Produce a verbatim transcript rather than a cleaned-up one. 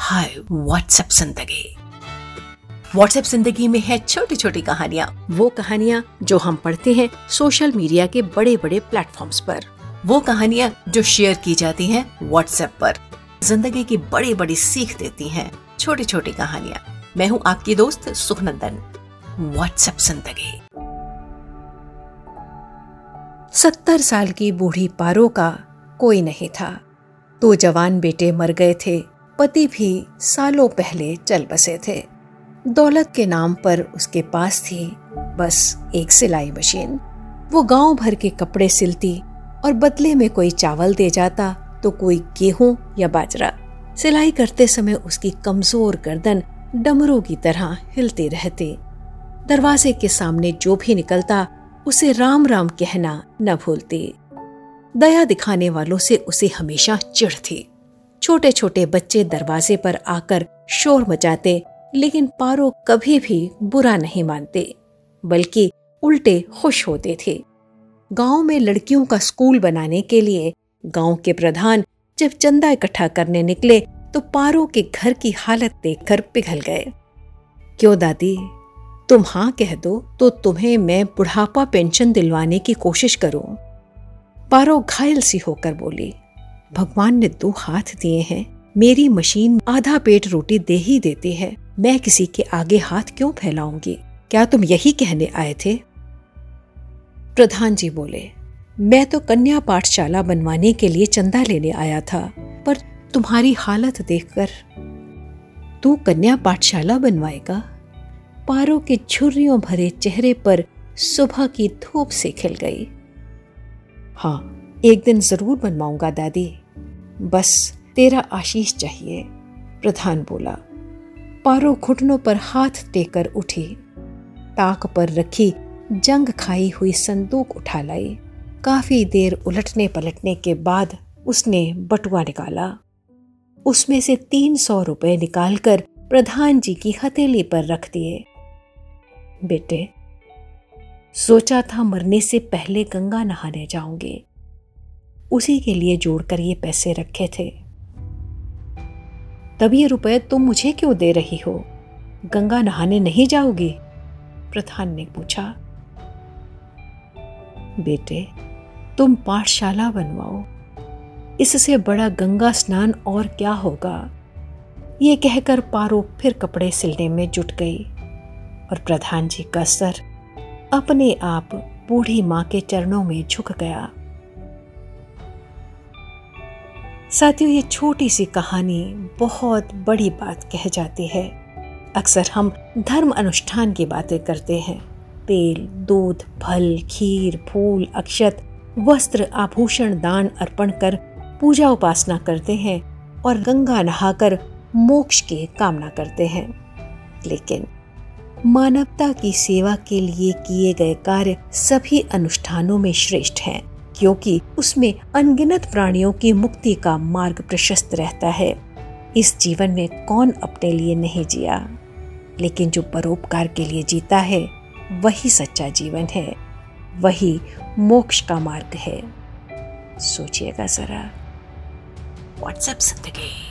हाय WhatsApp जिंदगी। WhatsApp जिंदगी में है छोटी छोटी कहानियाँ, वो कहानियाँ जो हम पढ़ते हैं सोशल मीडिया के बड़े बड़े प्लेटफॉर्म्स पर, वो कहानियाँ जो शेयर की जाती हैं व्हाट्सएप पर, जिंदगी की बड़ी बड़ी सीख देती हैं छोटी छोटी कहानियाँ। मैं हूँ आपकी दोस्त सुखनंदन। व्हाट्सएप जिंदगी। सत्तर साल की बूढ़ी पारो का कोई नहीं था, दो जवान बेटे मर गए थे, पति भी सालों पहले चल बसे थे। दौलत के नाम पर उसके पास थी बस एक सिलाई मशीन। वो गांव भर के कपड़े सिलती और बदले में कोई चावल दे जाता तो कोई गेहूं या बाजरा। सिलाई करते समय उसकी कमजोर गर्दन डमरू की तरह हिलती रहती। दरवाजे के सामने जो भी निकलता उसे राम राम कहना न भूलती। दया दिखाने वालों से उसे हमेशा चिढ़ थी। छोटे छोटे बच्चे दरवाजे पर आकर शोर मचाते, लेकिन पारो कभी भी बुरा नहीं मानते, बल्कि उल्टे खुश होते थे। गांव में लड़कियों का स्कूल बनाने के लिए गांव के प्रधान जब चंदा इकट्ठा करने निकले तो पारो के घर की हालत देखकर पिघल गए। क्यों दादी, तुम हाँ कह दो तो तुम्हें मैं बुढ़ापा पेंशन दिलवाने की कोशिश करूं। पारो घायल सी होकर बोली, भगवान ने दो हाथ दिए हैं, मेरी मशीन आधा पेट रोटी दे ही देती है, मैं किसी के आगे हाथ क्यों फैलाऊंगी? क्या तुम यही कहने आए थे? प्रधान जी बोले, मैं तो कन्या पाठशाला बनवाने के लिए चंदा लेने आया था, पर तुम्हारी हालत देखकर। तू कन्या पाठशाला बनवाएगा? पारो के झुर्रियों भरे चेहरे पर सुबह की धूप से खिल गई। हाँ, एक दिन जरूर बनवाऊंगा दादी, बस तेरा आशीष चाहिए, प्रधान बोला। पारो घुटनों पर हाथ टेकर उठी, ताक पर रखी जंग खाई हुई संदूक उठा लाई। काफी देर उलटने पलटने के बाद उसने बटुआ निकाला। उसमें से तीन सौ रुपये निकालकर प्रधान जी की हथेली पर रख दिए। बेटे, सोचा था मरने से पहले गंगा नहाने जाऊंगे, उसी के लिए जोड़कर ये पैसे रखे थे। तब ये रुपए तुम मुझे क्यों दे रही हो? गंगा नहाने नहीं जाओगी? प्रधान ने पूछा। बेटे, तुम पाठशाला बनवाओ, इससे बड़ा गंगा स्नान और क्या होगा? ये कहकर पारो फिर कपड़े सिलने में जुट गई और प्रधान जी का सर अपने आप बूढ़ी माँ के चरणों में झुक गया। साथियों, ये छोटी सी कहानी बहुत बड़ी बात कह जाती है। अक्सर हम धर्म अनुष्ठान की बातें करते हैं, तेल, दूध, फल, खीर, फूल, अक्षत, वस्त्र, आभूषण दान अर्पण कर पूजा उपासना करते हैं और गंगा नहाकर मोक्ष की कामना करते हैं। लेकिन मानवता की सेवा के लिए किए गए कार्य सभी अनुष्ठानों में श्रेष्ठ हैं, क्योंकि उसमें अनगिनत प्राणियों की मुक्ति का मार्ग प्रशस्त रहता है। इस जीवन में कौन अपने लिए नहीं जिया, लेकिन जो परोपकार के लिए जीता है वही सच्चा जीवन है, वही मोक्ष का मार्ग है। सोचिएगा जरा। व्हाट्सएप जिंदगी।